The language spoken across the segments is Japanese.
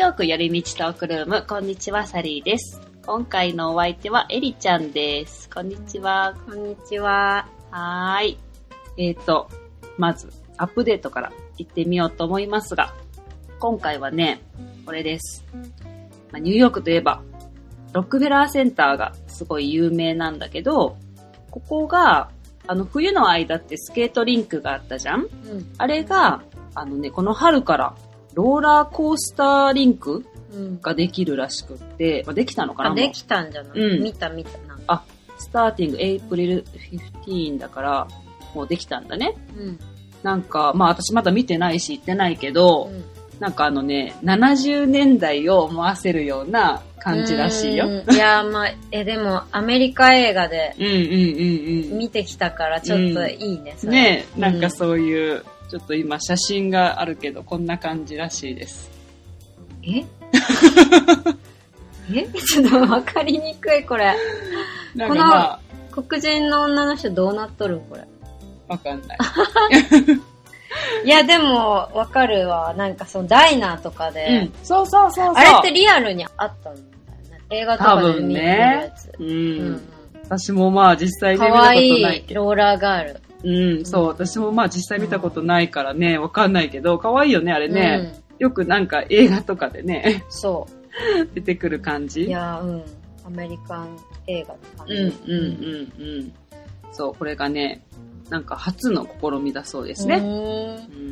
ヨーク寄り道トークルーム、こんにちは、サリーです。今回のお相手はエリちゃんです。こんにちは。こんにちは。はーい。まずアップデートから行ってみようと思いますが、今回はね、これです。ニューヨークといえば、ロックフェラーセンターがすごい有名なんだけど、ここが、冬の間ってスケートリンクがあったじゃん、うん、あれが、この春からローラーコースターリンクができるらしくって、できたのかな？できたんじゃない、うん、見たなんか。スターティングエイプリル15だから、もうできたんだね。うん、なんか、私まだ見てないし行ってないけど、うん、なんか70年代を思わせるような感じらしいよ。いやーでもアメリカ映画で見てきたからちょっといいね、それ。ねえ、なんかそういう、ちょっと今写真があるけど、こんな感じらしいです。ちょっとわかりにくい、これ。この黒人の女の人どうなっとるんこれ。わかんない。いやでもわかるわ、なんかそのダイナーとかで、うん、そうあれってリアルにあったんだよね、映画とかで見るやつ、多分ね、うんうん、私も実際に見たことないけど、可愛いローラーガール、うん、そう、私も実際見たことないからね、わかんないけど可愛いよねあれね、うん、よくなんか映画とかでね、そう出てくる感じ、いや、うん、アメリカン映画って感じ、うんうんうんうん、そう、これがねなんか初の試みだそうですね。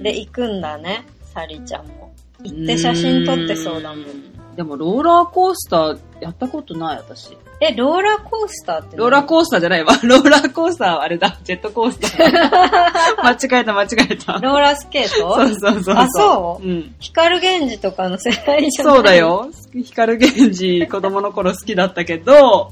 で、行くんだね、サリちゃんも。行って写真撮ってそうだもん。でも、ローラーコースターやったことない、私。ローラーコースターって何？ローラーコースターじゃないわ。ローラーコースターはあれだ。ジェットコースター。間違えた。ローラースケート？そう。あ、そう？うん。光源氏とかの世代じゃない？そうだよ。光源氏、子供の頃好きだったけど、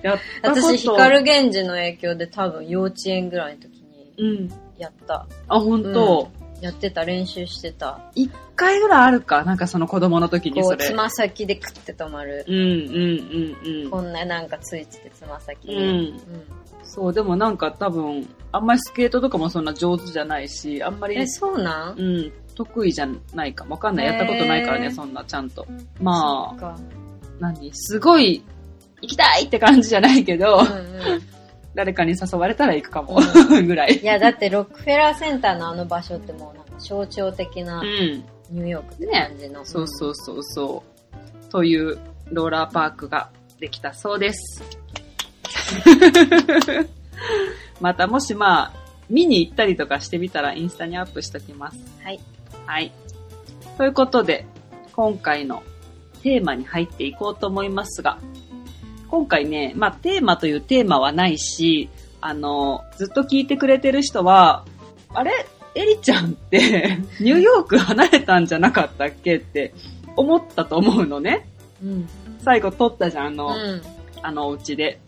やったこと。私、光源氏の影響で多分幼稚園ぐらいの時。うん、やった。あ、本当、うん、やってた、練習してた。一回ぐらいあるか、なんかその子供の時にそれ。つま先でクッて止まる。こんななんかついててつま先で、そう、でもなんか多分、あんまりスケートとかもそんな上手じゃないし、あんまり。そうなん？うん、得意じゃないか。わかんない。やったことないからね、そんなちゃんと。すごい、行きたいって感じじゃないけど、誰かに誘われたら行くかも、ぐらい。いや、だってロックフェラーセンターのあの場所ってもうなんか象徴的なニューヨークって感じの。ね、そう。というローラーパークができたそうです。またもし見に行ったりとかしてみたらインスタにアップしときます。はい。ということで、今回のテーマに入っていこうと思いますが、今回ね、テーマというテーマはないし、ずっと聞いてくれてる人は、あれ？エリちゃんってニューヨーク離れたんじゃなかったっけって思ったと思うのね。うん、最後撮ったじゃん、お家で。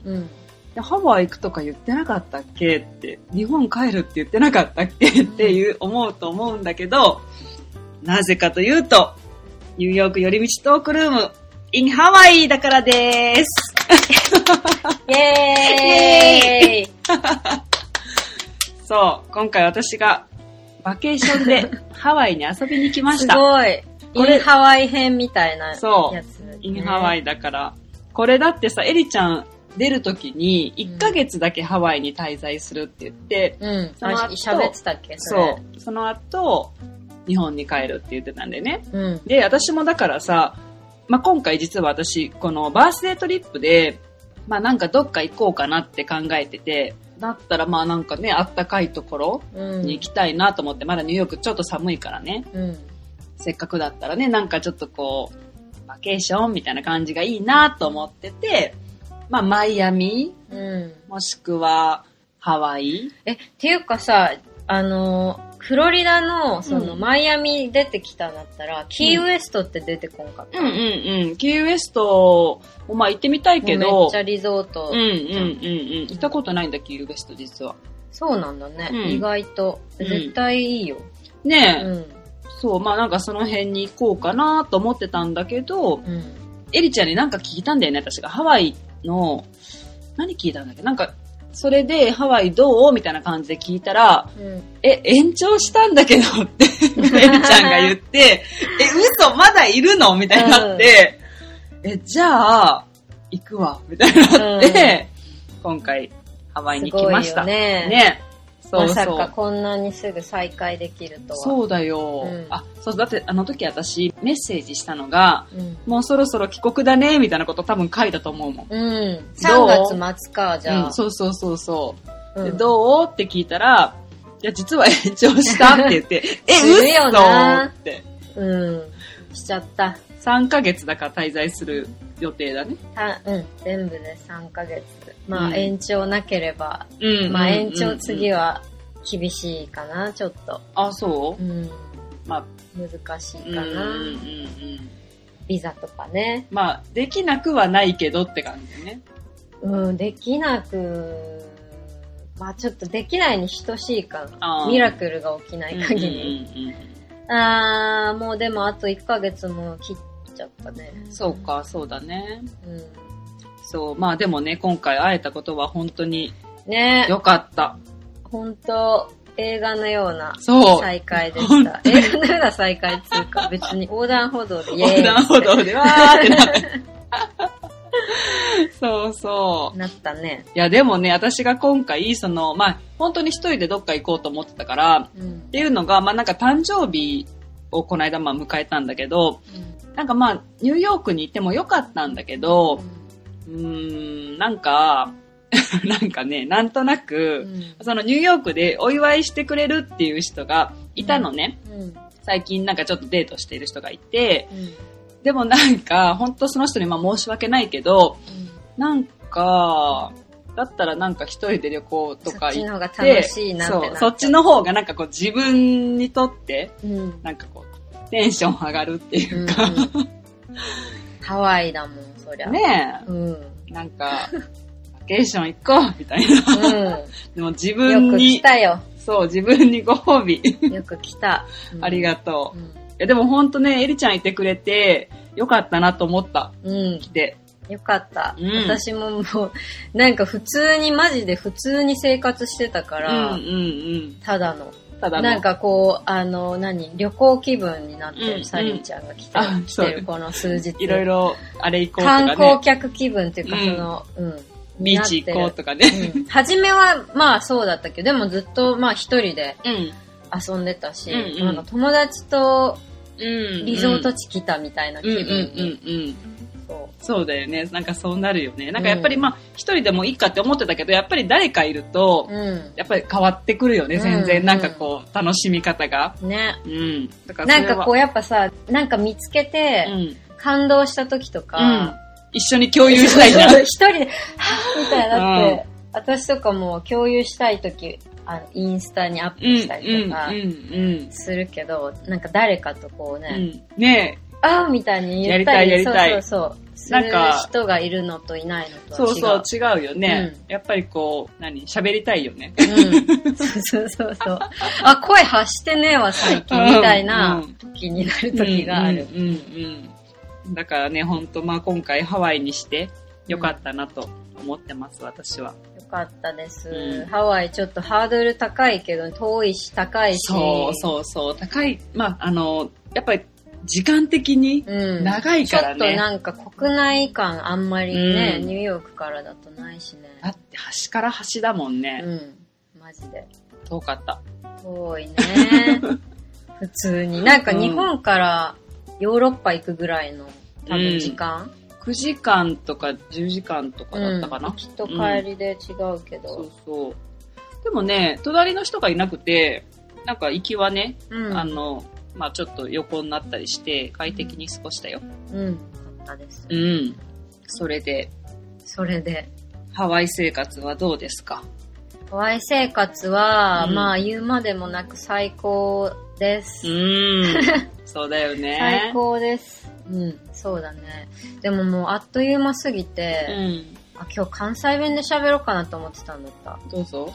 ハワイ行くとか言ってなかったっけって、日本帰るって言ってなかったっけって思うと思うんだけど、なぜかというと、ニューヨーク寄り道トークルーム、in ハワイだからです。イエーイそう、今回私がバケーションでハワイに遊びに来ました。すごい。インハワイ編みたいなやつ、ね。そう、インハワイだから。これだってさ、エリちゃん出るときに1ヶ月だけハワイに滞在するって言って、その後、喋ってたっけ？そう、その後、日本に帰るって言ってたんでね。で、私もだからさ、今回実は私、このバースデートリップで、なんかどっか行こうかなって考えてて、だったらなんかね、あったかいところに行きたいなと思って、まだニューヨークちょっと寒いからね、せっかくだったらね、なんかちょっとバケーションみたいな感じがいいなと思ってて、マイアミ、もしくはハワイ。っていうかさ、フロリダの、マイアミ出てきたんだったら、キーウエストって出てこんかった。キーウエストも行ってみたいけど。めっちゃリゾート。行ったことないんだ、キーウエスト実は。そうなんだね。意外と。絶対いいよ。ねえ。そう、なんかその辺に行こうかなと思ってたんだけど、エリちゃんになんか聞いたんだよね、私が。ハワイの、何聞いたんだっけ？なんか、それでハワイどうみたいな感じで聞いたら、うん、延長したんだけどってメルちゃんが言って嘘まだいるのみたいになって、うん、じゃあ行くわみたいになって、うん、今回ハワイに来ました。すごいよね。ね。そうそう。まさかこんなにすぐ再会できるとは。そうだよ。うん、そうだってあの時私メッセージしたのが、うん、もうそろそろ帰国だねみたいなこと多分書いたと思うもん。うん。3月末かじゃあ。うん、そうそうそうそう。うん、でどうって聞いたら、いや実は延長したって言って、うっとって。うん。しちゃった。3ヶ月だから滞在する予定だね。うん。全部で3ヶ月。まあ、うん、延長なければ、うん、まあ延長次は厳しいかな、ちょっと。あ、そう？うん。まあ難しいかな、うんうんうん。ビザとかね。まあできなくはないけどって感じね。うん、できなく、まあちょっとできないに等しいかな。ミラクルが起きない限り。うんうんうん、もうでもあと1ヶ月も切っちゃったね。そうか、そうだね。うん。そうまあでもね今回会えたことは本当にね良かった。本当映画のような再会でした。映画のような再会っていうか別に横断歩道でイエーイ。横断歩道でわーってなった。そうそう。なったね。いやでもね私が今回そのまあ本当に一人でどっか行こうと思ってたから、うん、っていうのがまあなんか誕生日をこの間まあ迎えたんだけど、うん、なんかまあニューヨークに行っても良かったんだけど。うんなんかね、なんとなく、うん、そのニューヨークでお祝いしてくれるっていう人がいたのね。うん、最近なんかちょっとデートしている人がいて、うん、でもなんか、ほんとその人にまあ申し訳ないけど、うん、なんか、だったらなんか一人で旅行とか行って、そっちの方が楽しいなってなっちゃう。そう、そっちの方がなんかこう自分にとって、うん、なんかこう、テンション上がるっていうか、うん、ハワイだもん。ねえ、うん、なんかバケーション行こうみたいな、うん、でも自分によく来たよ、そう自分にご褒美よく来た、うん、ありがとう、うん、いやでもほんとねエリちゃんいてくれてよかったなと思った、うん、来てよかった、うん、私ももうなんか普通にマジで普通に生活してたから、うんうんうん、ただのなんかこう旅行気分になってる、うん、サリーちゃんが来てるこの数日いろいろあれ行こうとかね観光客気分っていうか、うん、そのうんビーチ行こうとかね、うん、初めはまあそうだったけどでもずっとまあ一人で遊んでたし、うん、なんか友達とリゾート地来たみたいな気分に、うんうんうんうん、そうだよねなんかそうなるよねなんかやっぱりまあ一人でもいいかって思ってたけどやっぱり誰かいると、うん、やっぱり変わってくるよね全然、うんうん、なんかこう楽しみ方がね、うん、だからなんかこうやっぱさなんか見つけて、うん、感動した時とか、うん、一緒に共有したいじゃん一人ではぁみたいなって、うん、私とかも共有したい時インスタにアップしたりとかするけど、うんうんうん、なんか誰かとこうね、うん、ねあーみたいに言ったりやりたいそうなんかする人がいるのといないのとは違うそう違うよね、うん、やっぱりこう喋りたいよね、うん、そうあ声発してねえわ最近みたいな気になる時があるだからねほんとまあ今回ハワイにしてよかったなと思ってます、うん、私はよかったです、うん、ハワイちょっとハードル高いけど遠いし高いしそう高いまあやっぱり時間的に長いからね、うん、ちょっとなんか国内感あんまりね、うん、ニューヨークからだとないしねだって端から端だもんねうんマジで遠かった遠いね普通になんか日本からヨーロッパ行くぐらいの多分時間、うん、9時間とか10時間とかだったかな、うん、きっと帰りで違うけど、うん、そうでもね隣の人がいなくてなんか行きはね、うん、まあちょっと横になったりして快適に過ごしたよ。うん。そうです。うん。それでハワイ生活はどうですか？ハワイ生活は、うん、まあ言うまでもなく最高です。そうだよね。最高です。うん。そうだね。でももうあっという間すぎて、うん、今日関西弁で喋ろうかなと思ってたんだった。どうぞ。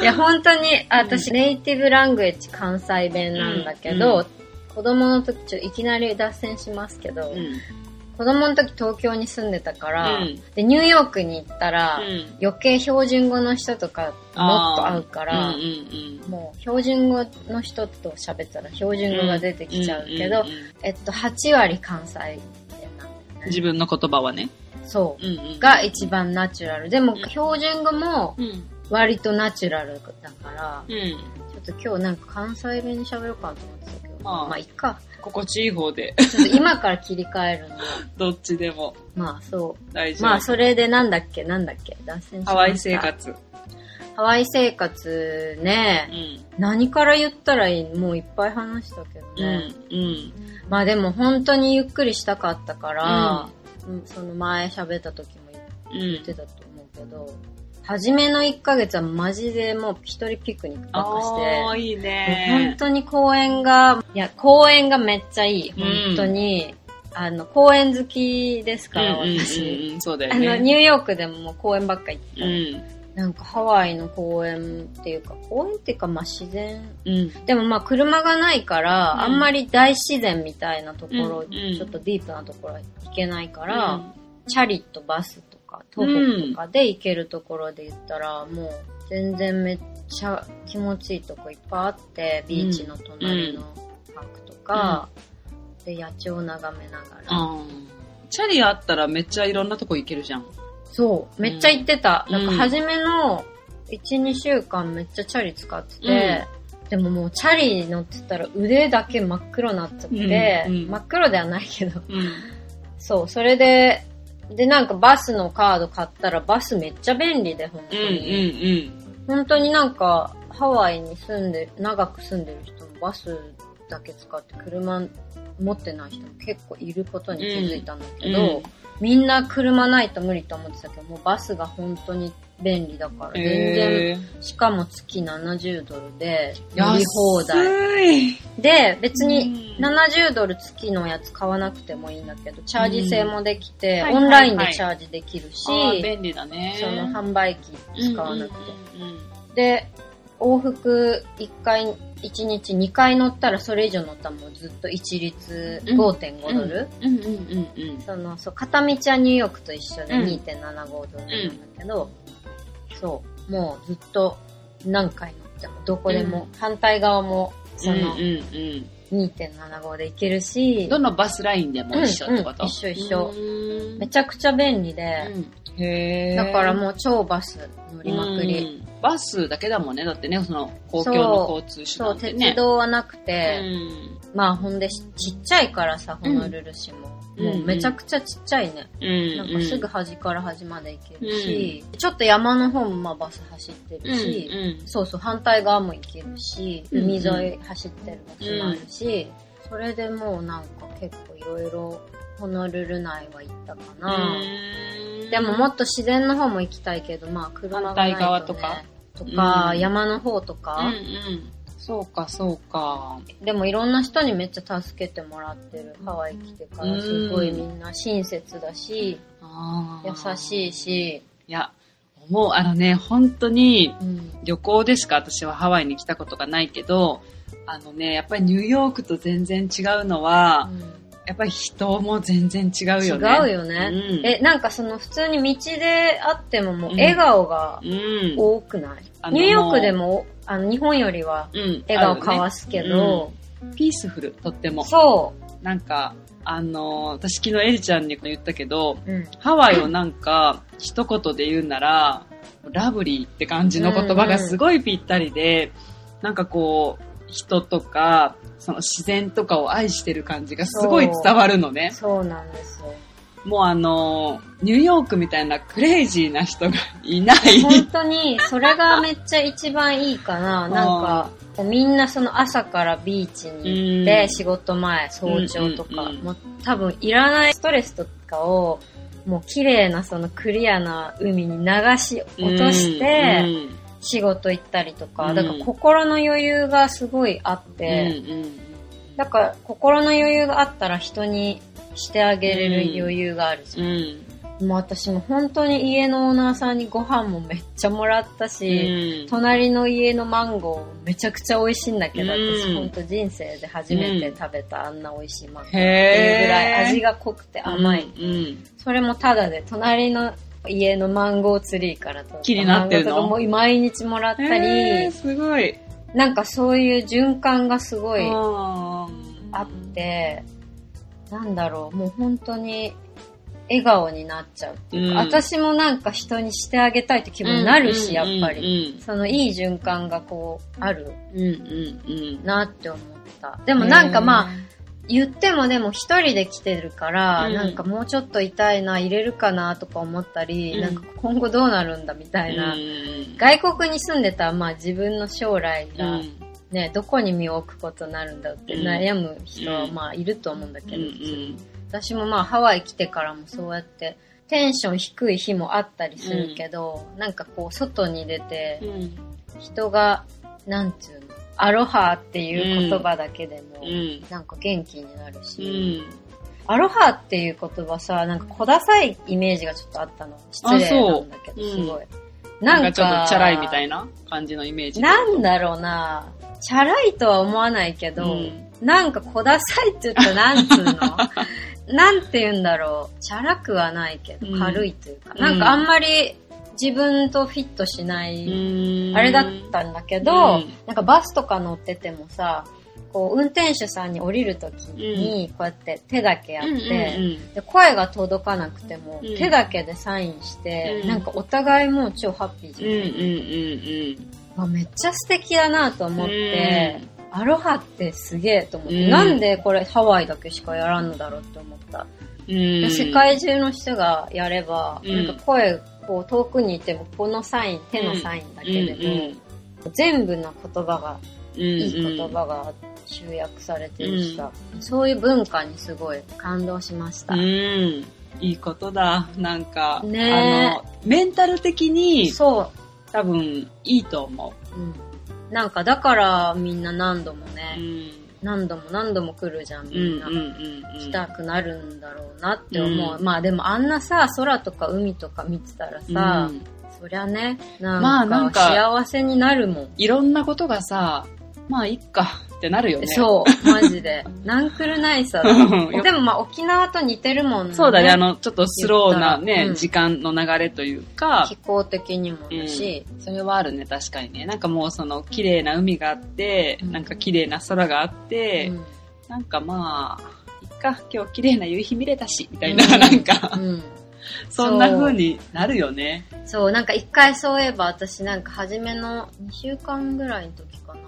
いや本当に私、うん、ネイティブラングエッジ関西弁なんだけど、うん、子供の時ちょっといきなり脱線しますけど、うん、子供の時東京に住んでたから、うん、でニューヨークに行ったら、うん、余計標準語の人とかもっと会うから、うんうんうん、もう標準語の人と喋ったら標準語が出てきちゃうけど、うんうんうんうん、8割関西弁なんだよね。自分の言葉はね。そう、うんうん、が一番ナチュラルでも、うん、標準語も割とナチュラルだから、うん、ちょっと今日なんか関西弁に喋ろうかと思ってたけど、まあいっか。心地いい方でちょっと今から切り替えるのどっちでもまあそう大丈夫。まあそれでなんだっけ脱線しました。ハワイ生活ね、うん、何から言ったらいいもういっぱい話したけどね、うんうん、まあでも本当にゆっくりしたかったから、うん、その前喋った時も言ってたと思うけど、うん初めの1ヶ月はマジでもう一人ピクニックばっかして。いいね。本当に公園がめっちゃいい。本当に、うん、公園好きですから、私。うんうん、そうだよね。ニューヨークでももう公園ばっか行ってた。うん。なんかハワイの公園っていうかまあ自然。うん。でもまあ車がないから、うん、あんまり大自然みたいなところ、うんうん、ちょっとディープなところは行けないから、うん、チャリとバスと徒歩とかで行けるところで言ったら、うん、もう全然めっちゃ気持ちいいとこいっぱいあってビーチの隣のパークとか、うん、で野鳥を眺めながらチャリあったらめっちゃいろんなとこ行けるじゃん。そうめっちゃ行ってた、うん、なんか初めの 1,2 週間めっちゃチャリ使ってて、うん、でももうチャリ乗ってたら腕だけ真っ黒になっちゃって、うんうん、真っ黒ではないけど、うん、そうそれでなんかバスのカード買ったらバスめっちゃ便利で本当に、うんうんうん、本当になんかハワイに長く住んでる人もバスだけ使って車持ってない人も結構いることに気づいたんだけど、うんうん、みんな車ないと無理と思ってたけどもうバスが本当に便利だから全然、しかも月$70で乗り放題で別に$70月のやつ買わなくてもいいんだけどチャージ制もできて、うん、オンラインでチャージできるし、はいはいはい、便利だね。その販売機使わなくて、うんうんうん、で往復1日2回乗ったらそれ以上乗ったらもうずっと一律 5.5 ドル、そう片道はニューヨークと一緒で 2.75 ドルなんだけど、うんそうもうずっと何回乗ってもどこでも、うん、反対側もその 2.75 で行けるしどのバスラインでも一緒ってこと、うんうん、一緒めちゃくちゃ便利で、うん、へだからもう超バス乗りまくり、うん、バスだけだもんねだってねその公共の交通手段ってねそう鉄道はなくて、うん、まあほんでちっちゃいからさホノルル市も、うんもうめちゃくちゃちっちゃいね、うん、なんかすぐ端から端まで行けるし、うん、ちょっと山の方もまあバス走ってるし、うんうん、そうそう反対側も行けるし、うん、海沿い走ってる場所もあるし、うん、それでもうなんか結構いろいろホノルル内は行ったかな、うん、でももっと自然の方も行きたいけどまあ車がないとね、反対側とか、うん、山の方とか、うんうんそうかそうか。でもいろんな人にめっちゃ助けてもらってる。ハワイ来てからすごいみんな親切だし、優しいし。いや、もう本当に旅行でしか私はハワイに来たことがないけど、やっぱりニューヨークと全然違うのは、うんやっぱり人も全然違うよね。違うよね。うん、なんかその普通に道で会ってももう笑顔が多くない、うんうん、ニューヨークでも日本よりは笑顔交わすけど、ねうん、ピースフル、とっても。そう。なんか、私昨日エリちゃんに言ったけど、うん、ハワイをなんか一言で言うなら、ラブリーって感じの言葉がすごいぴったりで、うんうん、なんかこう、人とかその自然とかを愛してる感じがすごい伝わるのね。そうなんですよ。もうニューヨークみたいなクレイジーな人がいない。本当にそれがめっちゃ一番いいかな。なんかみんなその朝からビーチに行って仕事前早朝とか、うんうんうん、もう多分いらないストレスとかをもう綺麗なそのクリアな海に流し落として。うんうん仕事行ったりとか、だから心の余裕がすごいあって、うんうん、だから心の余裕があったら人にしてあげれる余裕があるじゃん、うん、もう私も本当に家のオーナーさんにご飯もめっちゃもらったし、うん、隣の家のマンゴーめちゃくちゃ美味しいんだけど、うん、私本当人生で初めて食べたあんな美味しいマンゴーっていうぐらい味が濃くて甘い、うんうん、それもただで隣の家のマンゴーツリーからと気になってるのも毎日もらったり、すごいなんかそういう循環がすごいあって、なんだろう、もう本当に笑顔になっちゃうっていうか、うん、私もなんか人にしてあげたいって気分になるし、うんうんうんうん、やっぱりそのいい循環がこうある、うんうんうん、なって思った。でもなんかまあ、言ってもでも一人で来てるから、うん、なんかもうちょっと痛いな入れるかなとか思ったり、うん、なんか今後どうなるんだみたいな、うん、外国に住んでたらまあ自分の将来がね、うん、どこに身を置くことになるんだって悩む人はまあいると思うんだけど、うんうん、私もまあハワイ来てからもそうやってテンション低い日もあったりするけど、うん、なんかこう外に出て、うん、人がなんていうのアロハっていう言葉だけでも、うん、なんか元気になるし、うん、アロハっていう言葉さなんか小ダサいイメージがちょっとあったの失礼なんだけど、すごい、うん、なんかちょっとチャラいみたいな感じのイメージなんだろうな、チャラいとは思わないけど、うん、なんか小ダサいって言ったらなんつうのなんて言うんだろう、チャラくはないけど軽いというか、うん、なんかあんまり自分とフィットしないあれだったんだけど、なんかバスとか乗っててもさ、こう運転手さんに降りるときにこうやって手だけやって、うんうんうん、で声が届かなくても手だけでサインして、うん、なんかお互いもう超ハッピーじゃん、めっちゃ素敵だなと思って、アロハってすげえと思って、なんでこれハワイだけしかやらんのだろうって思った、世界中の人がやれば、なんか声こう遠くにいてもこのサイン手のサインだけでも、全部の言葉が、いい言葉が集約されてるしさ、そういう文化にすごい感動しました、うん、いいことだ、なんか、ね、メンタル的にそう多分いいと思う、うん、なんかだからみんな何度もね、何度も来るじゃん、みんな、来たくなるんだろうなって思う、まあでもあんなさ空とか海とか見てたらさ、そりゃねなんか幸せになるもん、いろんなことがさまあいっかってなるよね、そうマジでなんくるないさでもまあ沖縄と似てるもんね、そうだね、ちょっとスローなね、時間の流れというか気候的にもだし、それはあるね、確かにね、なんかもうその綺麗な海があって、なんか綺麗な空があって、なんかまあいっか今日綺麗な夕日見れたしみたいな、なんか、そんな風になるよね。そう、なんか一回そういえば私なんか初めの2週間ぐらいの時かな、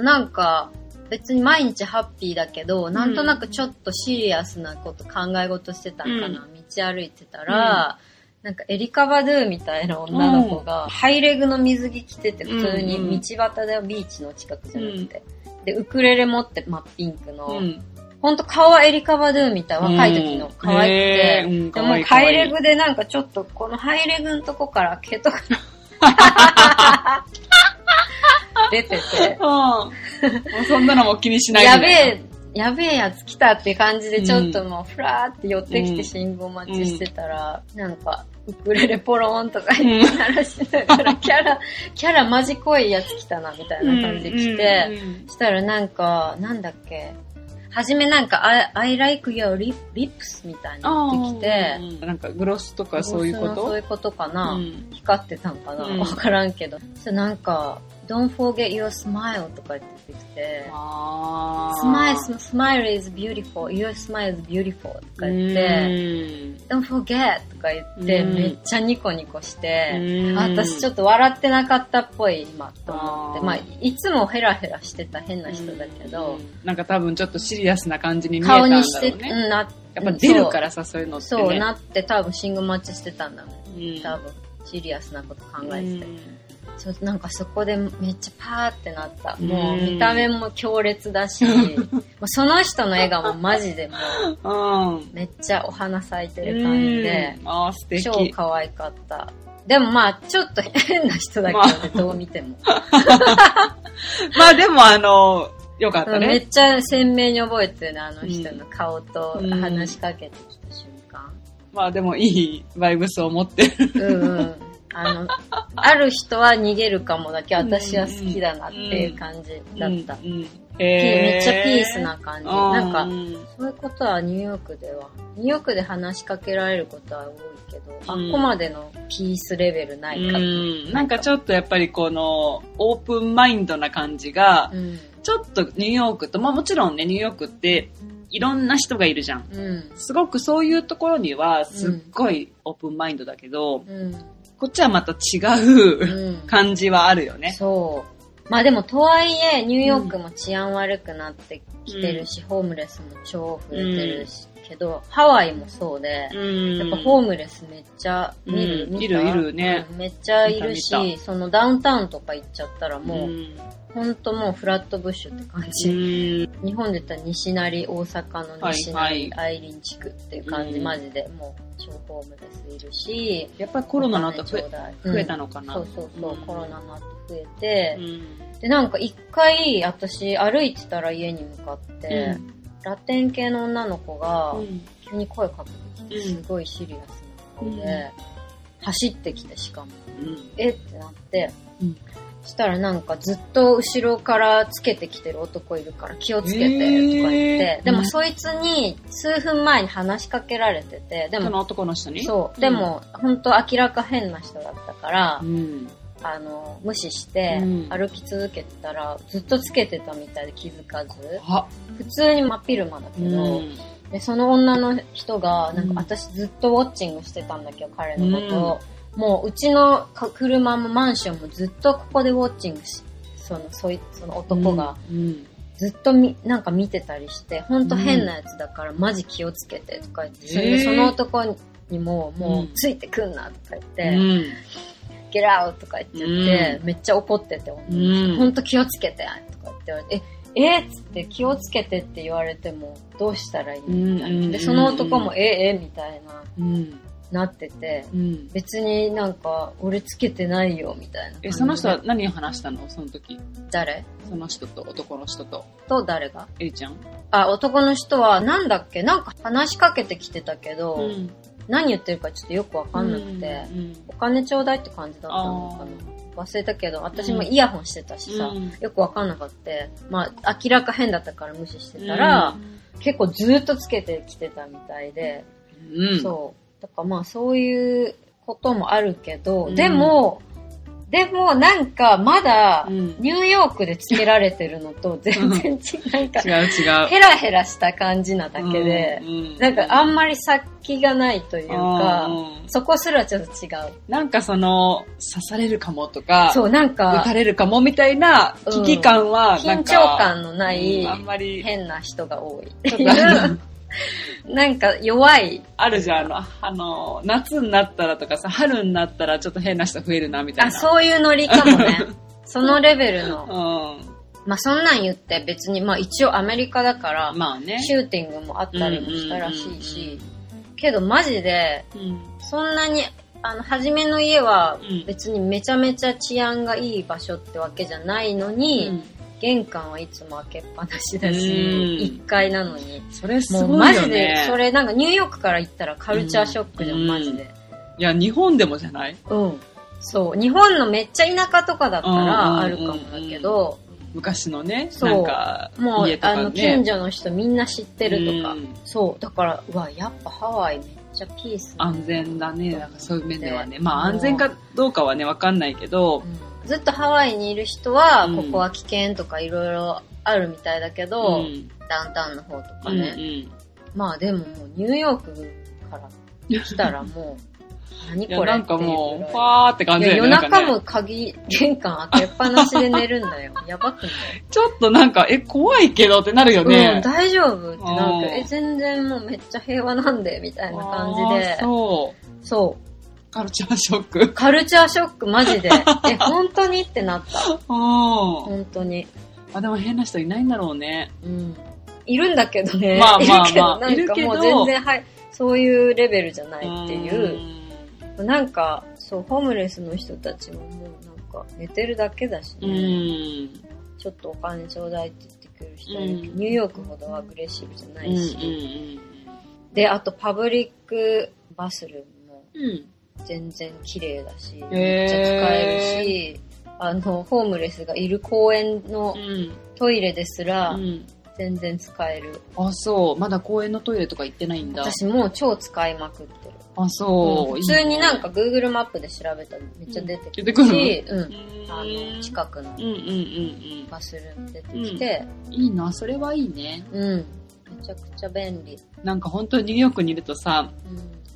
なんか別に毎日ハッピーだけど、なんとなくちょっとシリアスなこと考え事してたんかな、道歩いてたら、なんかエリカ・バドゥみたいな女の子がハイレグの水着着てて、普通に道端でビーチの近くじゃなくて、でウクレレ持って真っピンクの、ほんと顔はエリカ・バドゥみたいな若い時の可愛くて、でもハイレグでなんかちょっとこのハイレグのとこから毛とか出てて、もうそんなのも気にしないでやべえやつ来たって感じで、ちょっともうフラーって寄ってきて信号待ちしてたら、なんかウクレレポローンとか言って鳴らしながら、キャラマジ濃いやつ来たなみたいな感じで来て、したらなんかなんだっけ、はじめなんか I like your lips みたいなのってきて、なんかグロスとかそういうこと、そういうことかな、光ってたんかな、わからんけど、なんかDon't forget your smile とか言ってきて、Smile is beautiful, your smile is beautiful とか言って、Don't forget とか言って、めっちゃニコニコして、私ちょっと笑ってなかったっぽい今と思って、まあいつもヘラヘラしてた変な人だけど、なんか多分ちょっとシリアスな感じに見えたんだろうね。顔にして、やっぱ出るからさ、そういうのって、ね、そうなって多分シングマッチしてたんだね、多分シリアスなこと考えてて。なんかそこでめっちゃパーってなった、もう見た目も強烈だし、その人の笑顔もマジでもうめっちゃお花咲いてる感じで、あ素敵、超可愛かった。でもまあちょっと変な人だけどね、どう見てもまあでもよかったね、めっちゃ鮮明に覚えてるね、あの人の顔と話しかけてきた瞬間、まあでもいいバイブスを持ってる、うんうん、ある人は逃げるかもだけど私は好きだなっていう感じだった、うんうんうん、めっちゃピースな感じ、なんかそういうことはニューヨークで話しかけられることは多いけど、うん、あっこまでのピースレベルないかと、うん、なんかちょっとやっぱりこのオープンマインドな感じが、うん、ちょっとニューヨークと、まあ、もちろんねニューヨークっていろんな人がいるじゃん、うん、すごくそういうところにはすっごいオープンマインドだけど、うん、こっちはまた違う、うん、感じはあるよね。そう。まあでもとはいえニューヨークも治安悪くなってきてるし、うん、ホームレスも超増えてるし、うん、けどハワイもそうで、うん、やっぱホームレスめっちゃ見る、うん、いるね、うん、めっちゃいるし、そのダウンタウンとか行っちゃったらもう、うんほんともうフラットブッシュって感じ。日本で言ったら西成、大阪の西成、はいはい、愛林地区っていう感じ、マジでもう超ホームレスいるし。やっぱりコロナの後増えたのかな、うん、そう、コロナの後増えて、でなんか一回私歩いてたら家に向かって、ラテン系の女の子が急に声かけてきて、すごいシリアスな子で、走ってきてしかも、えってなって、したらなんかずっと後ろからつけてきてる男いるから気をつけてとか言って、でもそいつに数分前に話しかけられてて、でもその男の人にそう、でも本当明らか変な人だったから、無視して歩き続けてたらずっとつけてたみたいで気づかず、普通に真っ昼間だけど、でその女の人がなんか私ずっとウォッチングしてたんだけど彼のことを。もううちの車もマンションもずっとここでウォッチングし、その男がずっとなんか見てたりして、ほんと変なやつだからマジ気をつけてとか言って、それでその男にもうついてくんなとか言って、ゲラウとか言っちゃって、めっちゃ怒ってて、ほんと気をつけてとか言って、っつって気をつけてって言われてもどうしたらいいみたいな。で、その男もみたいな。なってて、別になんか俺つけてないよみたいな。その人は何を話したのその時？誰？その人と男の人と。と誰が？エリちゃん。男の人はなんだっけ、なんか話しかけてきてたけど、何言ってるかちょっとよくわかんなくて、お金ちょうだいって感じだったのかな。忘れたけど私もイヤホンしてたしさ、よくわかんなかった。まあ明らか変だったから無視してたら、結構ずっとつけてきてたみたいで、そう。だからまあそういうこともあるけど、でもなんかまだニューヨークでつけられてるのと全然なんか違うヘラヘラした感じなだけで、なんかあんまり先がないというか、そこすらちょっと違う。なんかその刺されるかもとか、そうなんか撃たれるかもみたいな危機感はなんか、緊張感のないあんまり変な人が多い。なんか弱いあるじゃん、夏になったらとかさ、春になったらちょっと変な人増えるなみたいな、そういうノリかもね。そのレベルの、まあそんなん言って別にまあ一応アメリカだから、まあね、シューティングもあったりもしたらしいし、けどマジで、そんなに初めの家は別にめちゃめちゃ治安がいい場所ってわけじゃないのに、玄関はいつも開けっぱなしだし、1階なのに。それすごいよね。もうマジで、それなんかニューヨークから行ったらカルチャーショックじゃん、マジで。いや、日本でもじゃない？そう。日本のめっちゃ田舎とかだったらあるかもだけど、昔のね、なんか家とかね。もう、近所の人みんな知ってるとか。そう。だから、やっぱハワイめっちゃピース。安全だね、なんかそういう面ではね。まあ、安全かどうかはね、わかんないけど、ずっとハワイにいる人は、ここは危険とかいろいろあるみたいだけど、ダウンタウンの方とかね。まあでももうニューヨークから来たらもう、何これっていう。なんかもう、ファーって感じだよね。夜中も玄関開けっぱなしで寝るんだよ。やばくない？ちょっとなんか、怖いけどってなるよね。大丈夫ってなるけど、全然もうめっちゃ平和なんで、みたいな感じで。そう。カルチャーショック。カルチャーショック、マジで。本当にってなった。本当に。でも変な人いないんだろうね。いるんだけどね。まあまあまあ。いるけど、なんかもう全然、そういうレベルじゃないっていう。なんか、そう、ホームレスの人たちももうなんか、寝てるだけだしね。ちょっとお金ちょうだいって言ってくる人いるけど、ニューヨークほどアグレッシブじゃないし。で、あとパブリックバスルームも全然綺麗だし、めっちゃ使えるし、ホームレスがいる公園のトイレですら、全然使える。あ、そう。まだ公園のトイレとか行ってないんだ。私もう超使いまくってる。あ、そう。普通になんか Google マップで調べたらめっちゃ出てきてし、近くのバスルーム出てきて、いいな、それはいいね。うん。めちゃくちゃ便利。なんか本当にニューヨークにいるとさ、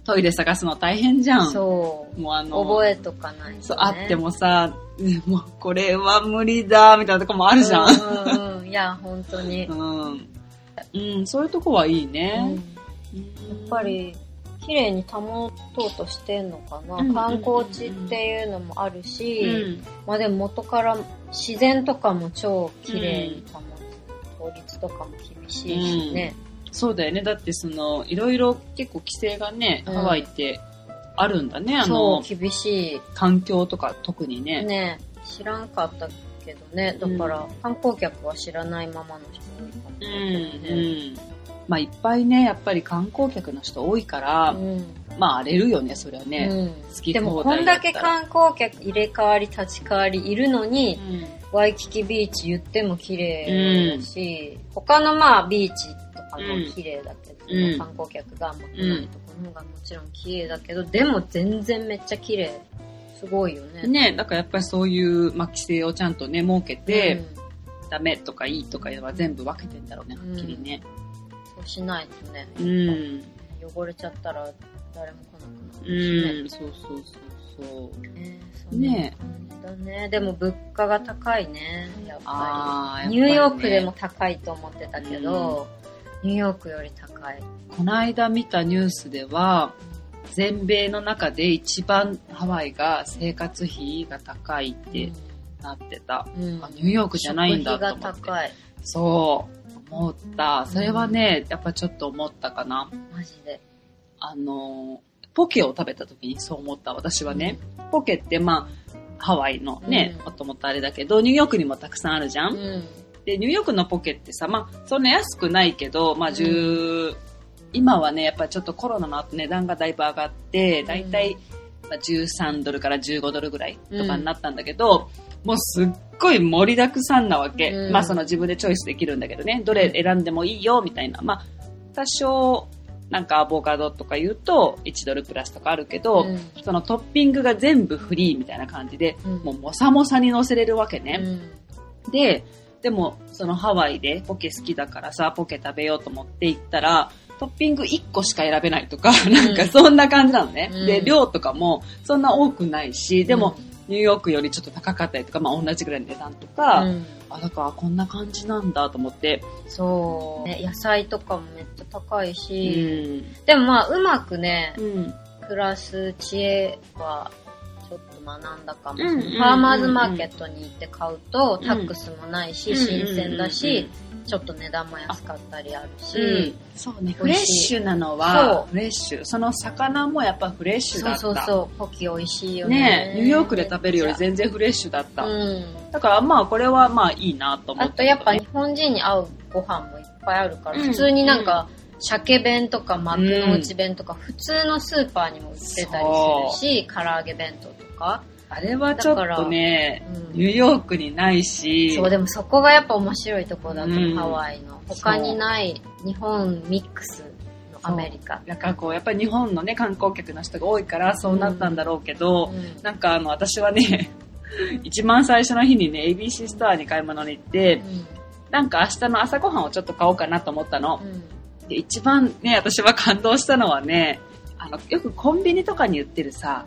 トイレ探すの大変じゃん。そう。もう覚えとかないとね。そう、あってもさ、もうこれは無理だみたいなとこもあるじゃん。うんうん、いや本当に。うん。うん、そういうとこはいいね。うん、やっぱり綺麗に保とうとしてんのかな、うん。観光地っていうのもあるし、うん、まあでも元から自然とかも超綺麗に保つ、法律とかも厳しいしね。うん、そうだよね。だっていろいろ結構規制がね、ハワイって。あるんだね、そう、厳しい。環境とか特にね。ね、知らんかったけどね。だから、観光客は知らないままの人もいるかもしれない。うん。まあ、いっぱいね、やっぱり観光客の人多いから、まあ、荒れるよね、それはね。好き放題だったら。でも、こんだけ観光客入れ替わり立ち替わりいるのに、ワイキキビーチ言っても綺麗だし、他のまあ、ビーチとかも綺麗だけど、観光客があんま来ないとこの方がもちろん綺麗だけど、でも全然めっちゃ綺麗。すごいよね。ね、だからやっぱりそういう、まあ、規制をちゃんとね、設けて、ダメとかいいとかは全部分けてんだろうね、はっきりね。そうしないとね、汚れちゃったら誰も来なくなるしね。そうそうそうそう。ねえ。だね。でも物価が高いね、やっぱり。ニューヨークでも高いと思ってたけど、ニューヨークより高い。この間見たニュースでは、全米の中で一番ハワイが生活費が高いってなってた。あ、ニューヨークじゃないんだと思って。食費が高い。そう、思った。それはね、やっぱちょっと思ったかな。マジで。ポケを食べた時にそう思った、私はね。ポケってまあ、ハワイのね、もともとあれだけど、ニューヨークにもたくさんあるじゃん。で、ニューヨークのポケってさ、まあ、そんな安くないけど、まあ、今はね、やっぱちょっとコロナの後値段がだいぶ上がって、だいたい13ドルから15ドルぐらいとかになったんだけど、もうすっごい盛りだくさんなわけ。まあ、その自分でチョイスできるんだけどね、どれ選んでもいいよ、みたいな。まあ、多少、なんかアボカドとか言うと1ドルプラスとかあるけど、そのトッピングが全部フリーみたいな感じで、もうもさもさに乗せれるわけね。でも、そのハワイでポケ好きだからさ、ポケ食べようと思って行ったら、トッピング1個しか選べないとか、なんかそんな感じなのね。で、量とかもそんな多くないし、でもニューヨークよりちょっと高かったりとか、まあ同じぐらいの値段とか、あ、だからこんな感じなんだと思って。そう。ね、野菜とかもめっちゃ高いし、でもまあうまくね、暮らす知恵は、ちょっと学んだかも。ファーマーズマーケットに行って買うと、タックスもないし、新鮮だし、ちょっと値段も安かったりあるし。そうね。フレッシュなのは、フレッシュ。その魚もやっぱフレッシュだった。そうそうそう。ポキ美味しいよね。ニューヨークで食べるより全然フレッシュだった。だからまあこれはまあいいなと思って。あとやっぱ日本人に合うご飯もいっぱいあるから、普通になんか、鮭弁とか幕の内弁とか、普通のスーパーにも売ってたりするし、唐揚げ弁当とか。あれはちょっとね、ニューヨークにないし。そう、でもそこがやっぱ面白いとこだと、ハワイの。他にない日本ミックスのアメリカ。なんかこう、やっぱり日本のね、観光客の人が多いからそうなったんだろうけど、なんか私はね、一番最初の日にね、ABC ストアに買い物に行って、なんか明日の朝ごはんをちょっと買おうかなと思ったの。で一番ね、私は感動したのはね、よくコンビニとかに売ってるさ、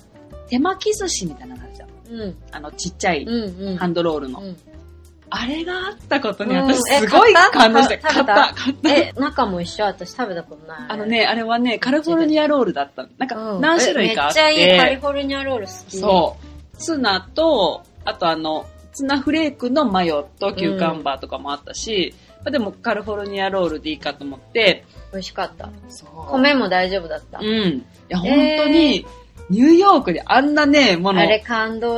手巻き寿司みたいなのあるじゃん。ちっちゃいハンドロールの。あれがあったことに私すごい感動した。買った。中も一緒？私食べたことない。あれはね、カリフォルニアロールだった。なんか何種類かあって。めっちゃいい、カリフォルニアロール好き。そう。ツナと、あとツナフレークのマヨとキューカンバーとかもあったし、でもカリフォルニアロールでいいかと思って美味しかった。そう米も大丈夫だった。いや本当にニューヨークであんなねもの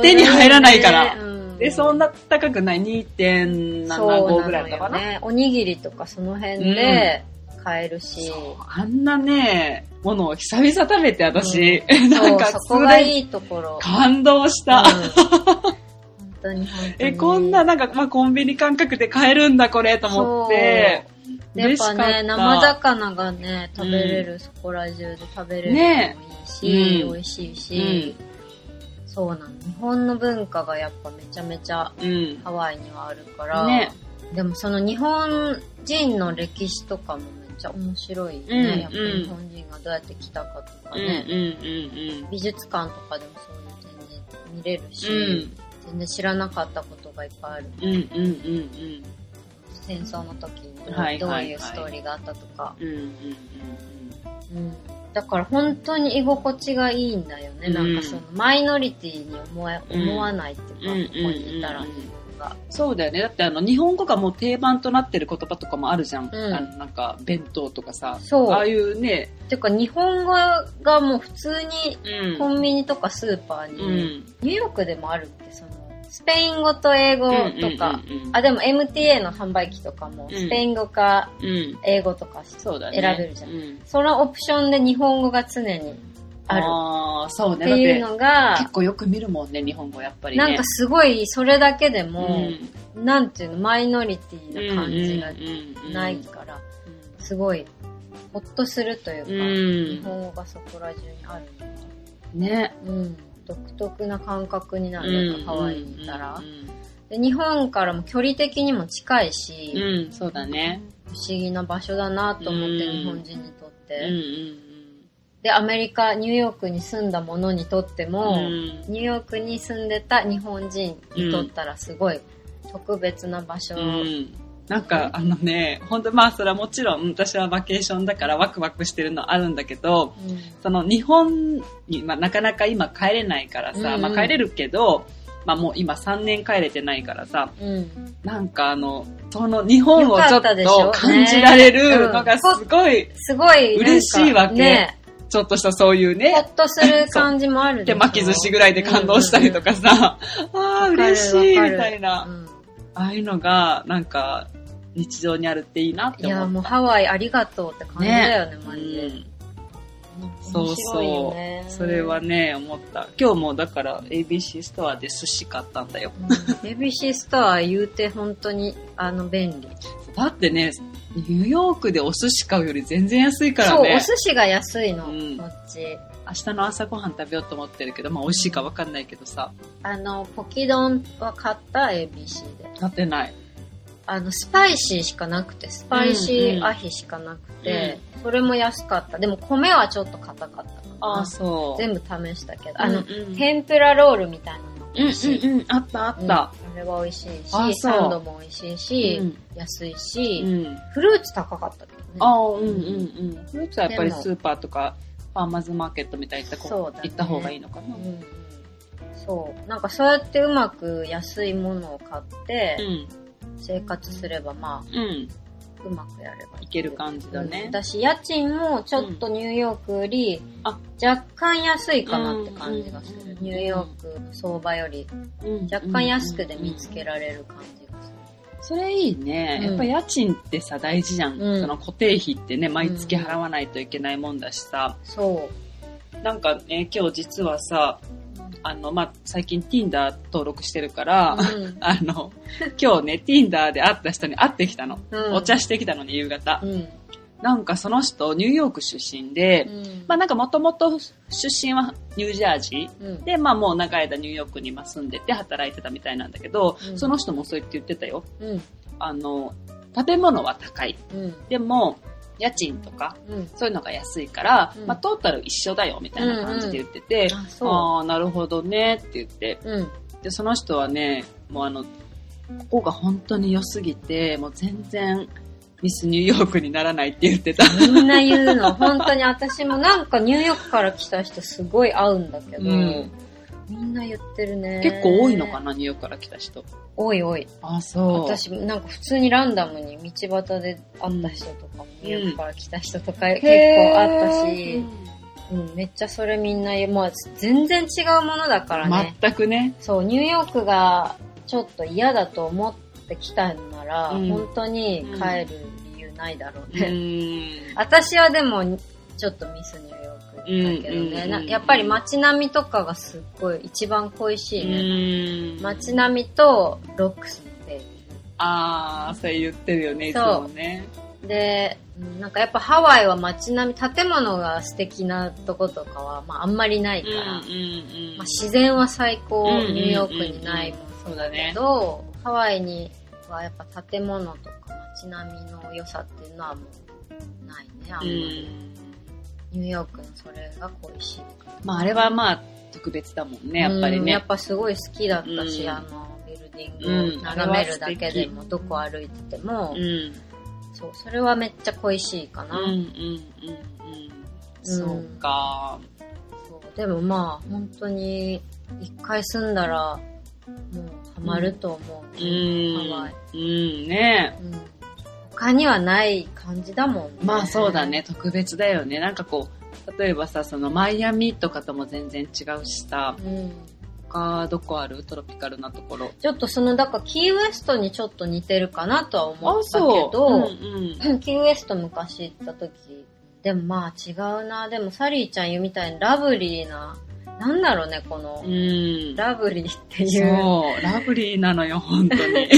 手に入らないから、でそんな高くない 2.75 ぐらいだったかな。おにぎりとかその辺で買えるし、そうあんなねものを久々食べて私、うん、なんかそこがいいところ感動した、うん本当にこんななんか、まあ、コンビニ感覚で買えるんだこれと思って嬉しかった。やっぱね生魚がね食べれる、うん、そこら中で食べれるのもいいし、ねうん、美味しいし、うん、そうなの日本の文化がやっぱめちゃめちゃハワイにはあるから、うんね、でもその日本人の歴史とかもめっちゃ面白いね、うんうん、やっぱ日本人がどうやって来たかとかね、うんうんうんうん、美術館とかでもそういう展示見れるし、うん全然知らなかったことがいっぱいある、うんうんうんうん、戦争の時にどういうストーリーがあったとかだから本当に居心地がいいんだよね、うん、なんかそのマイノリティに思わないっていうか、うん、ここにいたら、うんうんうん、そうだよねだって日本語がもう定番となってる言葉とかもあるじゃん、うん、なんか弁当とかさそうああいうねてか日本語がもう普通にコンビニとかスーパーに、うん、ニューヨークでもあるってそのスペイン語と英語とか、うんうんうんうん、あでも MTA の販売機とかもスペイン語か英語とか選べるじゃん、うん そうだねうん、そのオプションで日本語が常にあるあそう、ね、っていうのが結構よく見るもんね日本語やっぱりねなんかすごいそれだけでも、うん、なんていうのマイノリティな感じがないから、うんうんうん、すごいほっとするというか、うん、日本語がそこら中にあるね、うん独特な感覚になる、うん、ハワイにいたら、うんうん、で日本からも距離的にも近いし、うん、そうだね不思議な場所だなと思って、うん、日本人にとって、うんうん、でアメリカニューヨークに住んだ者にとっても、うん、ニューヨークに住んでた日本人にとったらすごい特別な場所、うん、なんか本当まあそれはもちろん私はバケーションだからワクワクしてるのあるんだけど、うん、その日本まあ、なかなか今帰れないからさ、うんうんまあ、帰れるけど、まあ、もう今3年帰れてないからさ、うん、なんかその日本をちょっと感じられるのがすごい、ねうん、すごい嬉しいわけ、ね、ちょっとしたそういうねほっとする感じもあるでしょ手巻き寿司ぐらいで感動したりとかさ、うんうんうん、あー嬉しいみたいな、うん、ああいうのがなんか日常にあるっていいなって思ったいやもうハワイありがとうって感じだよねマジで、うんそうそう、ね、それはね思った今日もだから ABC ストアで寿司買ったんだよ、うん、ABC ストア言うて本当に便利だってねニューヨークでお寿司買うより全然安いからねそうお寿司が安いの、うん、こっち明日の朝ごはん食べようと思ってるけど、まあ、美味しいか分かんないけどさポキ丼は買った ABC で買ってないスパイシーしかなくてスパイシーアヒしかなくて、うんうん、それも安かったでも米はちょっと硬かったかなあそう全部試したけど天ぷらロールみたいなのも美味しい、うんうんうん、あったあった、うん、あれは美味しいしサンドも美味しいし、うん、安いし、うん、フルーツ高かったけどねああうんうんうんフルーツはやっぱりスーパーとかファーマーズマーケットみたいに行った方がいいのかな、うん、そうなんかそうやってうまく安いものを買って、うん生活すればまあ、うん、うまくやればいける感じだね。だし家賃もちょっとニューヨークより、うん、若干安いかなって感じがする、うん、ニューヨーク相場より、うん、若干安くで見つけられる感じがする、うん、それいいねやっぱ家賃ってさ大事じゃん、うん、その固定費ってね毎月払わないといけないもんだしさ、うん、そうなんかね今日実はさまあ、最近 Tinder 登録してるから、うん、今日ね Tinder で会った人に会ってきたの、うん、お茶してきたのに夕方、うん、なんかその人ニューヨーク出身で、うん、まあなんかもともと出身はニュージャージー、うん、でまあもう長い間ニューヨークに住んでて働いてたみたいなんだけど、うん、その人もそう言ってたよ、うん、食べ物は高い、うん、でも家賃とか、うん、そういうのが安いから、うんまあ、トータル一緒だよみたいな感じで言ってて、うんうん、ああなるほどねって言って、うん、でその人はねもうここが本当に良すぎてもう全然ミスニューヨークにならないって言ってたみんな言うの本当に私もなんかニューヨークから来た人すごい合うんだけど、うん、みんな言ってるね結構多いのかなニューヨークから来た人多いあそう私なんか普通にランダムに道端で会った人とかも、うん、ニューヨークから来た人とか結構あったし、うん、めっちゃそれみんなまあ全然違うものだからね全くねそうニューヨークがちょっと嫌だと思って来たんなら、うん、本当に帰る理由ないだろうね。私はでもちょっとミスニューヨーク行ったけどね、やっぱり街並みとかがすっごい一番恋しいね。街並みとロックスのベイビー。あー、それ言ってるよね、いつもね。で、なんかやっぱハワイは街並み、建物が素敵なとことかは、まああんまりないから、まあ、自然は最高、ニューヨークにないもんだけど、ハワイにはやっぱ建物とか街並みの良さっていうのはもうないね、あんまり。ニューヨークのそれが恋しい。まああれはまあ特別だもんね、やっぱりね。やっぱすごい好きだったし、あのビルディングを眺めるだけでも、どこ歩いてても、そう、それはめっちゃ恋しいかな。そうか。そう、でもまあ本当に一回住んだらもうハマると思う。ハワイ。ねえ。他にはない感じだもんね。まあそうだね、特別だよね。なんかこう例えばさ、そのマイアミとかとも全然違うしさ。他どこある？トロピカルなところ。ちょっとそのだからキーウエストにちょっと似てるかなとは思ったけど、キーウエスト昔行った時、でもまあ違うな。でもサリーちゃん言うみたいにラブリーな、なんだろうね、この、ラブリーっていう。そう、ラブリーなのよ、本当に。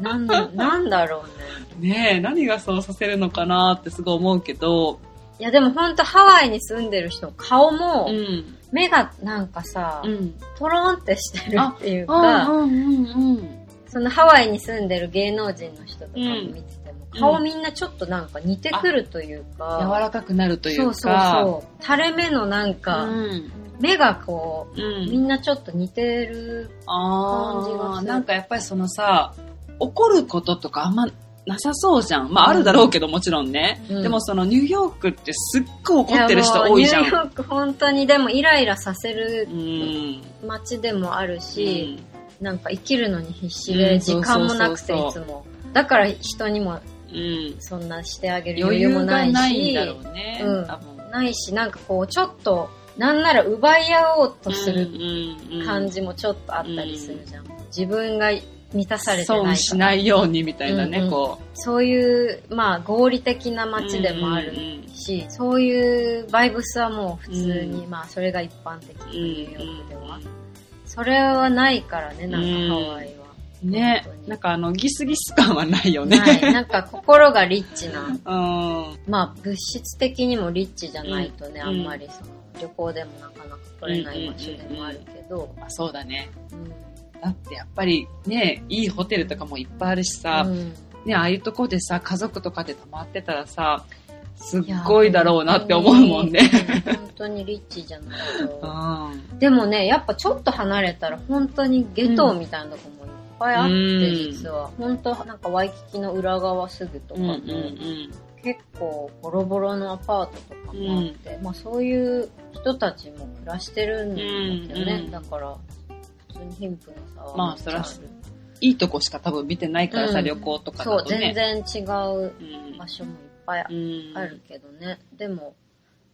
なんだろうね。ねえ、何がそうさせるのかなってすごい思うけど。いやでもほんとハワイに住んでる人、顔も、目がなんかさ、トローンってしてるっていうか、そのハワイに住んでる芸能人の人とかも見てても、顔みんなちょっとなんか似てくるというか、柔らかくなるというか、垂れ目のなんか、目がこう、みんなちょっと似てる感じがする。なんかやっぱりそのさ、怒ることとかあんまなさそうじゃん。まああるだろうけどもちろんね。でもそのニューヨークってすっごい怒ってる人多いじゃん。ニューヨーク本当にでもイライラさせる街でもあるし、なんか生きるのに必死で時間もなくていつも。だから人にもそんなしてあげる余裕もないし。余裕がないんだろうね。ないし、なんかこうちょっとなんなら奪い合おうとする感じもちょっとあったりするじゃん。自分が満たされてないから。損しないようにみたいなね、こう。そういう、まあ合理的な街でもあるし、そういうバイブスはもう普通に、まあそれが一般的なニューヨークでは。それはないからね、なんかハワイは。ね、なんかギスギス感はないよね。ない。なんか心がリッチな。まあ物質的にもリッチじゃないとね、あんまりその旅行でもなかなか来れない場所でもあるけど。そうだね。だってやっぱりね、いいホテルとかもいっぱいあるしさ、ね、ああいうとこでさ、家族とかで泊まってたらさ、すっごいだろうなって思うもんね。本当にリッチじゃないと。でもね、やっぱちょっと離れたら本当にゲトみたいなとこもいっぱいあって、実は。本当なんかワイキキの裏側すぐとかも、結構ボロボロのアパートとかもあって、まあそういう人たちも暮らしてるんだよね。だから、貧富の差。まあそらいいとこしか多分見てないからさ、旅行とかだとね。そう、全然違う場所もいっぱいあるけどね。でも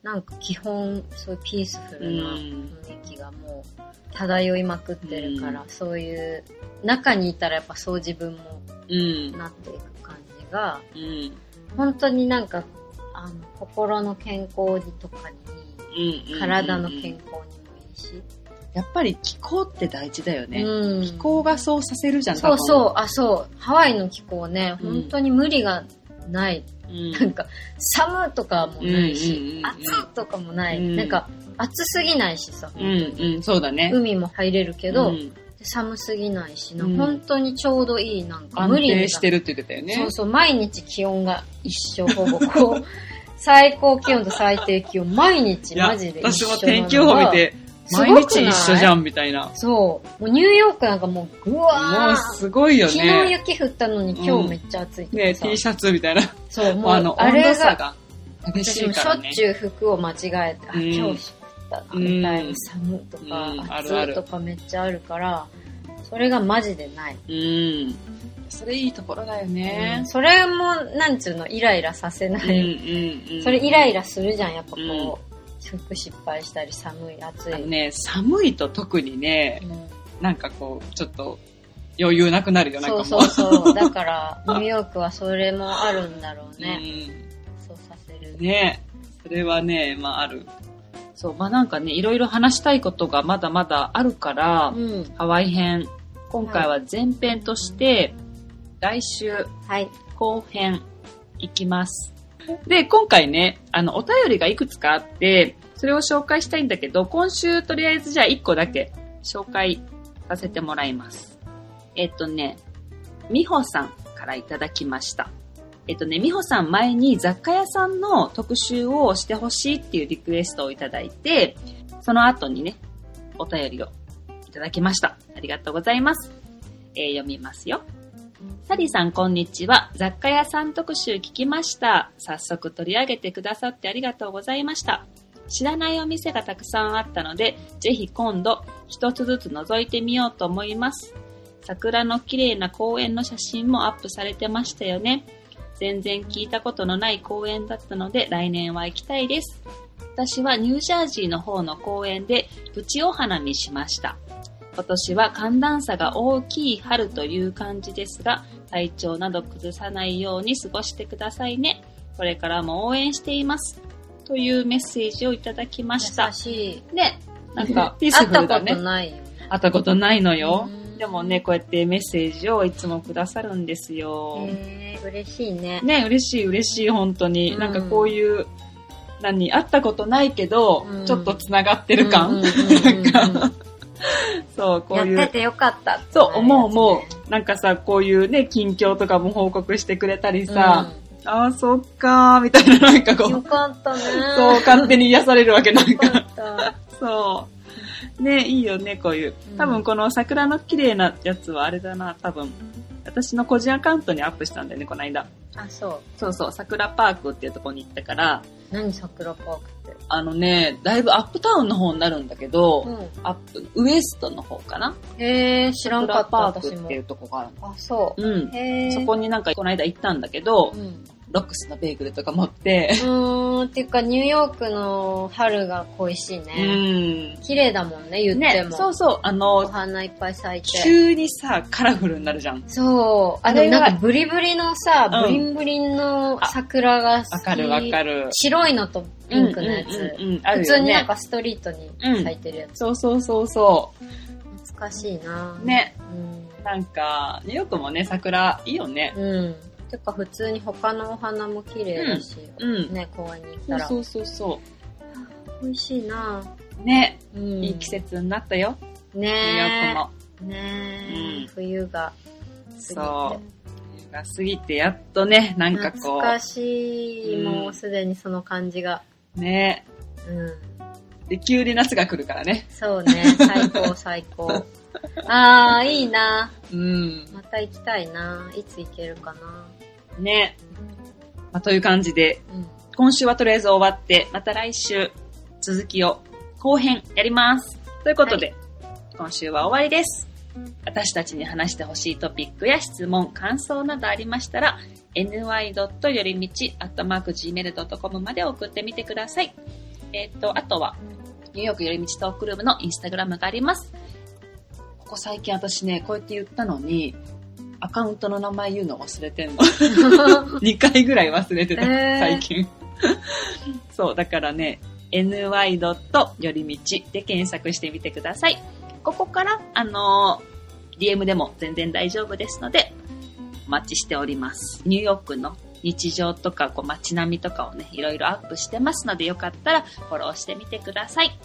なんか基本そういうピースフルな雰囲気がもう漂いまくってるから、そういう中にいたらやっぱそう自分もなっていく感じが、本当になんか心の健康とかに、体の健康にもいいし。やっぱり気候って大事だよね。気候がそうさせるじゃん。そうそう、あ、そう。ハワイの気候ね、本当に無理がない。なんか、寒とかもないし、暑とかもない。なんか、暑すぎないしさ。そうだね。海も入れるけど、寒すぎないしな、本当にちょうどいい、なんか無理に。安定してるって言ってたよね。そうそう、毎日気温が一緒、ほぼこう、最高気温と最低気温、毎日マジで一緒。私も天気予報見て、毎日一緒じゃんみたいな。そう。もうニューヨークなんかもう、ぐわー。もうすごいよね。昨日雪降ったのに今日めっちゃ暑い。ね、T シャツみたいな。そう、もう温度差が激しいからね。私もしょっちゅう服を間違えて、あ、今日降ったな、みたいな。寒とか、暑いとかめっちゃあるから、それがマジでない。それいいところだよね。それも、なんつうの、イライラさせない。それイライラするじゃん、やっぱこう。服失敗したり寒い暑いね、寒いと特にね、なんかこうちょっと余裕なくなるよ、なんかもう。そうそうそう。だから、ニューヨークはそれもあるんだろうね。うん、そうさせる。ね。それはね、まあある。そう、まあなんかね、いろいろ話したいことがまだまだあるから、うん、ハワイ編、今回は前編として、はい、来週、はい、後編いきます。で、今回ね、お便りがいくつかあって、それを紹介したいんだけど、今週とりあえずじゃあ1個だけ紹介させてもらいます。みほさんからいただきました。みほさん前に雑貨屋さんの特集をしてほしいっていうリクエストをいただいて、その後にね、お便りをいただきました。ありがとうございます。読みますよ。サリさん、こんにちは。雑貨屋さん特集聞きました。早速取り上げてくださってありがとうございました。知らないお店がたくさんあったので、ぜひ今度一つずつ覗いてみようと思います。桜の綺麗な公園の写真もアップされてましたよね。全然聞いたことのない公園だったので、来年は行きたいです。私はニュージャージーの方の公園でプチお花見しました。今年は寒暖差が大きい春という感じですが、体調など崩さないように過ごしてくださいね。これからも応援しています。というメッセージをいただきました。優しい。ね、なんかピースフルだね。会ったことないよ。会ったことないのよ。でもね、こうやってメッセージをいつもくださるんですよ。嬉しいね。ね、嬉しい本当に。なんかこういう会ったことないけど、ちょっとつながってる感。なんか。そう、こういう。やっててよかったって、ね。そう、思う。なんかさ、こういうね、近況とかも報告してくれたりさ、ああ、そっかー、みたいな、なんかこう。よかったね。そう、勝手に癒されるわけ、なんか。よかった。そう。ね、いいよね、こういう。多分この桜の綺麗なやつはあれだな、多分。私の個人アカウントにアップしたんだよね、この間。あ、そう。そうそう、桜パークっていうところに行ったから。何桜パークって？だいぶアップタウンの方になるんだけど、ウエストの方かな？へぇ、知らんかった。桜パークっていうとこがあるの。あ、そう。そこになんかこの間行ったんだけど、ロックスのベーグルとか持って。っていうかニューヨークの春が恋しいね。綺麗だもんね、言っても。ね、そうそう。お花いっぱい咲いて。急にさ、カラフルになるじゃん。そう。でもなんかブリブリのさ、ブリンブリンの桜が好き。わかるわかる。白いのとピンクのやつ。あるよね。普通になんかストリートに咲いてるやつ。そうそう。懐かしいな。ね。なんか、ニューヨークもね、桜いいよね。てか普通に他のお花も綺麗だし、ね、公園に行ったらそう美味しいなぁね、いい季節になったよねー、冬が過ぎて冬が過ぎてやっとね、なんかこう懐かしい、もうすでにその感じがね、で急に夏が来るからね、そうね、最高あー、いいなぁ、また行きたいなぁ、いつ行けるかなね、という感じで、今週はとりあえず終わって、また来週続きを後編やります。ということで、今週は終わりです。私たちに話してほしいトピックや質問、感想などありましたら、ny.yorimich@gmail.com まで送ってみてください。あとは、ニューヨークよりみちトークルームのインスタグラムがあります。ここ最近私ね、こうやって言ったのに、アカウントの名前言うの忘れてんの。2回ぐらい忘れてた、最近。そう、だからね、ny.yorimich で検索してみてください。ここから、DM でも全然大丈夫ですので、お待ちしております。ニューヨークの日常とか、こう街並みとかをね、いろいろアップしてますので、よかったらフォローしてみてください。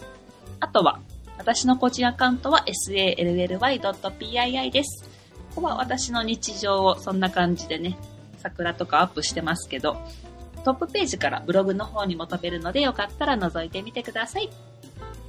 あとは、私の個人アカウントは sally.pii です。ここは私の日常をそんな感じでね、桜とかアップしてますけど、トップページからブログの方にも飛べるので、よかったら覗いてみてください。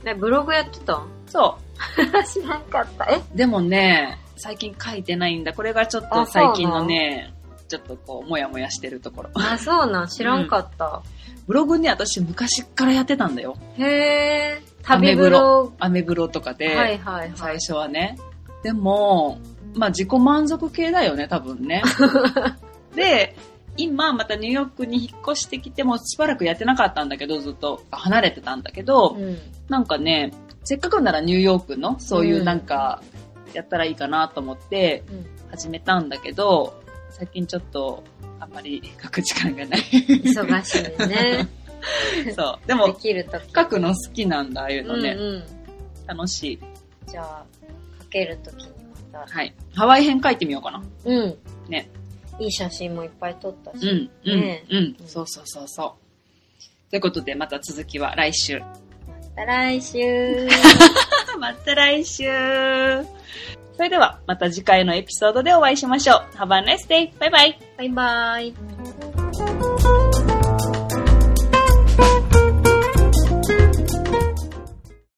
ね、ブログやってたん？そう。知らんかった。でもね、最近書いてないんだ。これがちょっと最近のね、ちょっとこう、もやもやしてるところ。あ、そうなん、知らんかった。ブログね、私昔からやってたんだよ。へー。旅ブロ、アメブロとかで、最初はね。でも、まあ自己満足系だよね、多分ね。で、今またニューヨークに引っ越してきてもしばらくやってなかったんだけど、ずっと離れてたんだけど、なんかね、せっかくならニューヨークのそういうなんか、やったらいいかなと思って始めたんだけど、うん、最近ちょっとあんまり書く時間がない。忙しいね。そう。でもで書くの好きなんだ、ああいうのね、うんうん。楽しい。じゃあ書けるときにまた。はい。ハワイ編書いてみようかな。うん。ね。いい写真もいっぱい撮ったし。うんうん、ね、うん、うん。そうそうそうそう。ということでまた続きは来週。また来週。また来週。それではまた次回のエピソードでお会いしましょう。Have a nice day. バイバイ。バイバイ。